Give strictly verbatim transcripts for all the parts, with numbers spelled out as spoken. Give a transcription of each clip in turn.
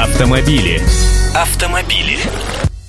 Автомобили. Автомобили.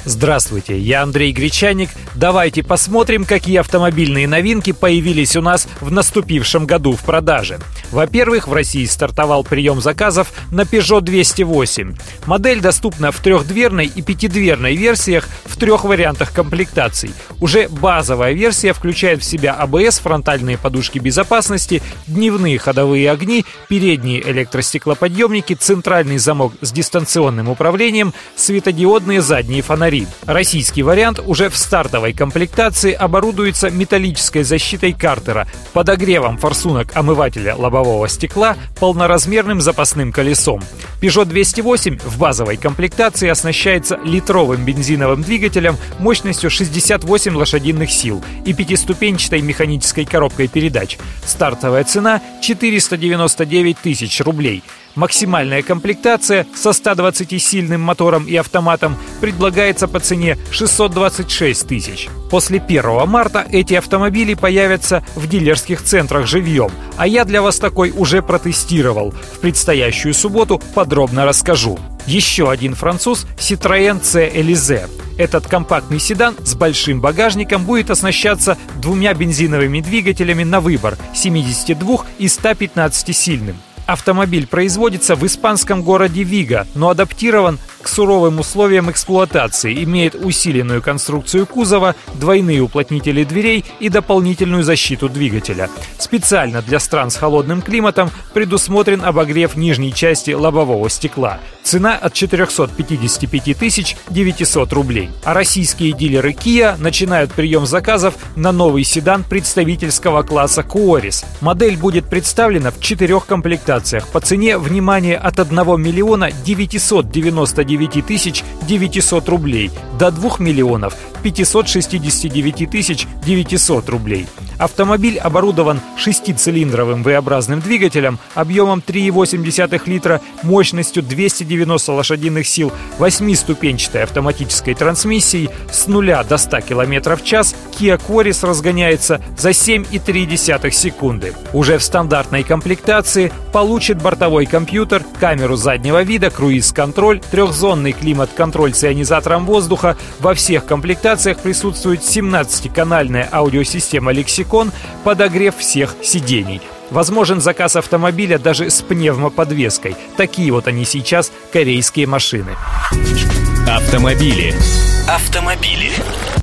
Здравствуйте, я Андрей Гречанник. Давайте посмотрим, какие автомобильные новинки появились у нас в наступившем году в продаже. Во-первых, в России стартовал прием заказов на Peugeot двести восемь. Модель доступна в трехдверной и пятидверной версиях в трех вариантах комплектаций. Уже базовая версия включает в себя а бэ эс, фронтальные подушки безопасности, дневные ходовые огни, передние электростеклоподъемники, центральный замок с дистанционным управлением, светодиодные задние фонари. Российский вариант уже в стартовой комплектации оборудуется металлической защитой картера, подогревом форсунок омывателя лобового стекла, полноразмерным запасным колесом. Peugeot двести восемь в базовой комплектации оснащается литровым бензиновым двигателем мощностью шестьдесят восемь лошадиных сил и пятиступенчатой механической коробкой передач. Стартовая цена четыреста девяносто девять тысяч рублей. Максимальная комплектация со стодвадцатисильным мотором и автоматом предлагается по цене шестьсот двадцать шесть тысяч. После первого марта эти автомобили появятся в дилерских центрах живьем, а я для вас такой уже протестировал. В предстоящую субботу подробно расскажу. Еще один француз – Citroën C-Elysée. Этот компактный седан с большим багажником будет оснащаться двумя бензиновыми двигателями на выбор – семидесяти двух и ста пятнадцати сильным. Автомобиль производится в испанском городе Виго, но адаптирован к суровым условиям эксплуатации, имеет усиленную конструкцию кузова, двойные уплотнители дверей и дополнительную защиту двигателя. Специально для стран с холодным климатом предусмотрен обогрев нижней части лобового стекла. Цена от четырехсот пятидесяти пяти тысяч девятисот рублей. А российские дилеры Kia начинают прием заказов на новый седан представительского класса Quoris. Модель будет представлена в четырех комплектациях по цене, внимание, от одного миллиона девятисот девяноста девяти тысяч девятисот рублей до двух миллионов пятисот шестидесяти девяти тысяч девятисот рублей. Автомобиль оборудован шестицилиндровым V-образным двигателем объемом три и восемь десятых литра, мощностью двести девяносто лошадиных сил, восьмиступенчатой автоматической трансмиссией. С нуля до ста километров в час Kia Quoris разгоняется за семь и три десятых секунды. Уже в стандартной комплектации получит бортовой компьютер, камеру заднего вида, круиз-контроль, трехзонный климат-контроль с ионизатором воздуха. Во всех комплектациях присутствует семнадцатиканальная аудиосистема Lexicon, подогрев всех сидений. Возможен заказ автомобиля даже с пневмоподвеской. Такие вот они сейчас, корейские машины. Автомобили. Автомобили.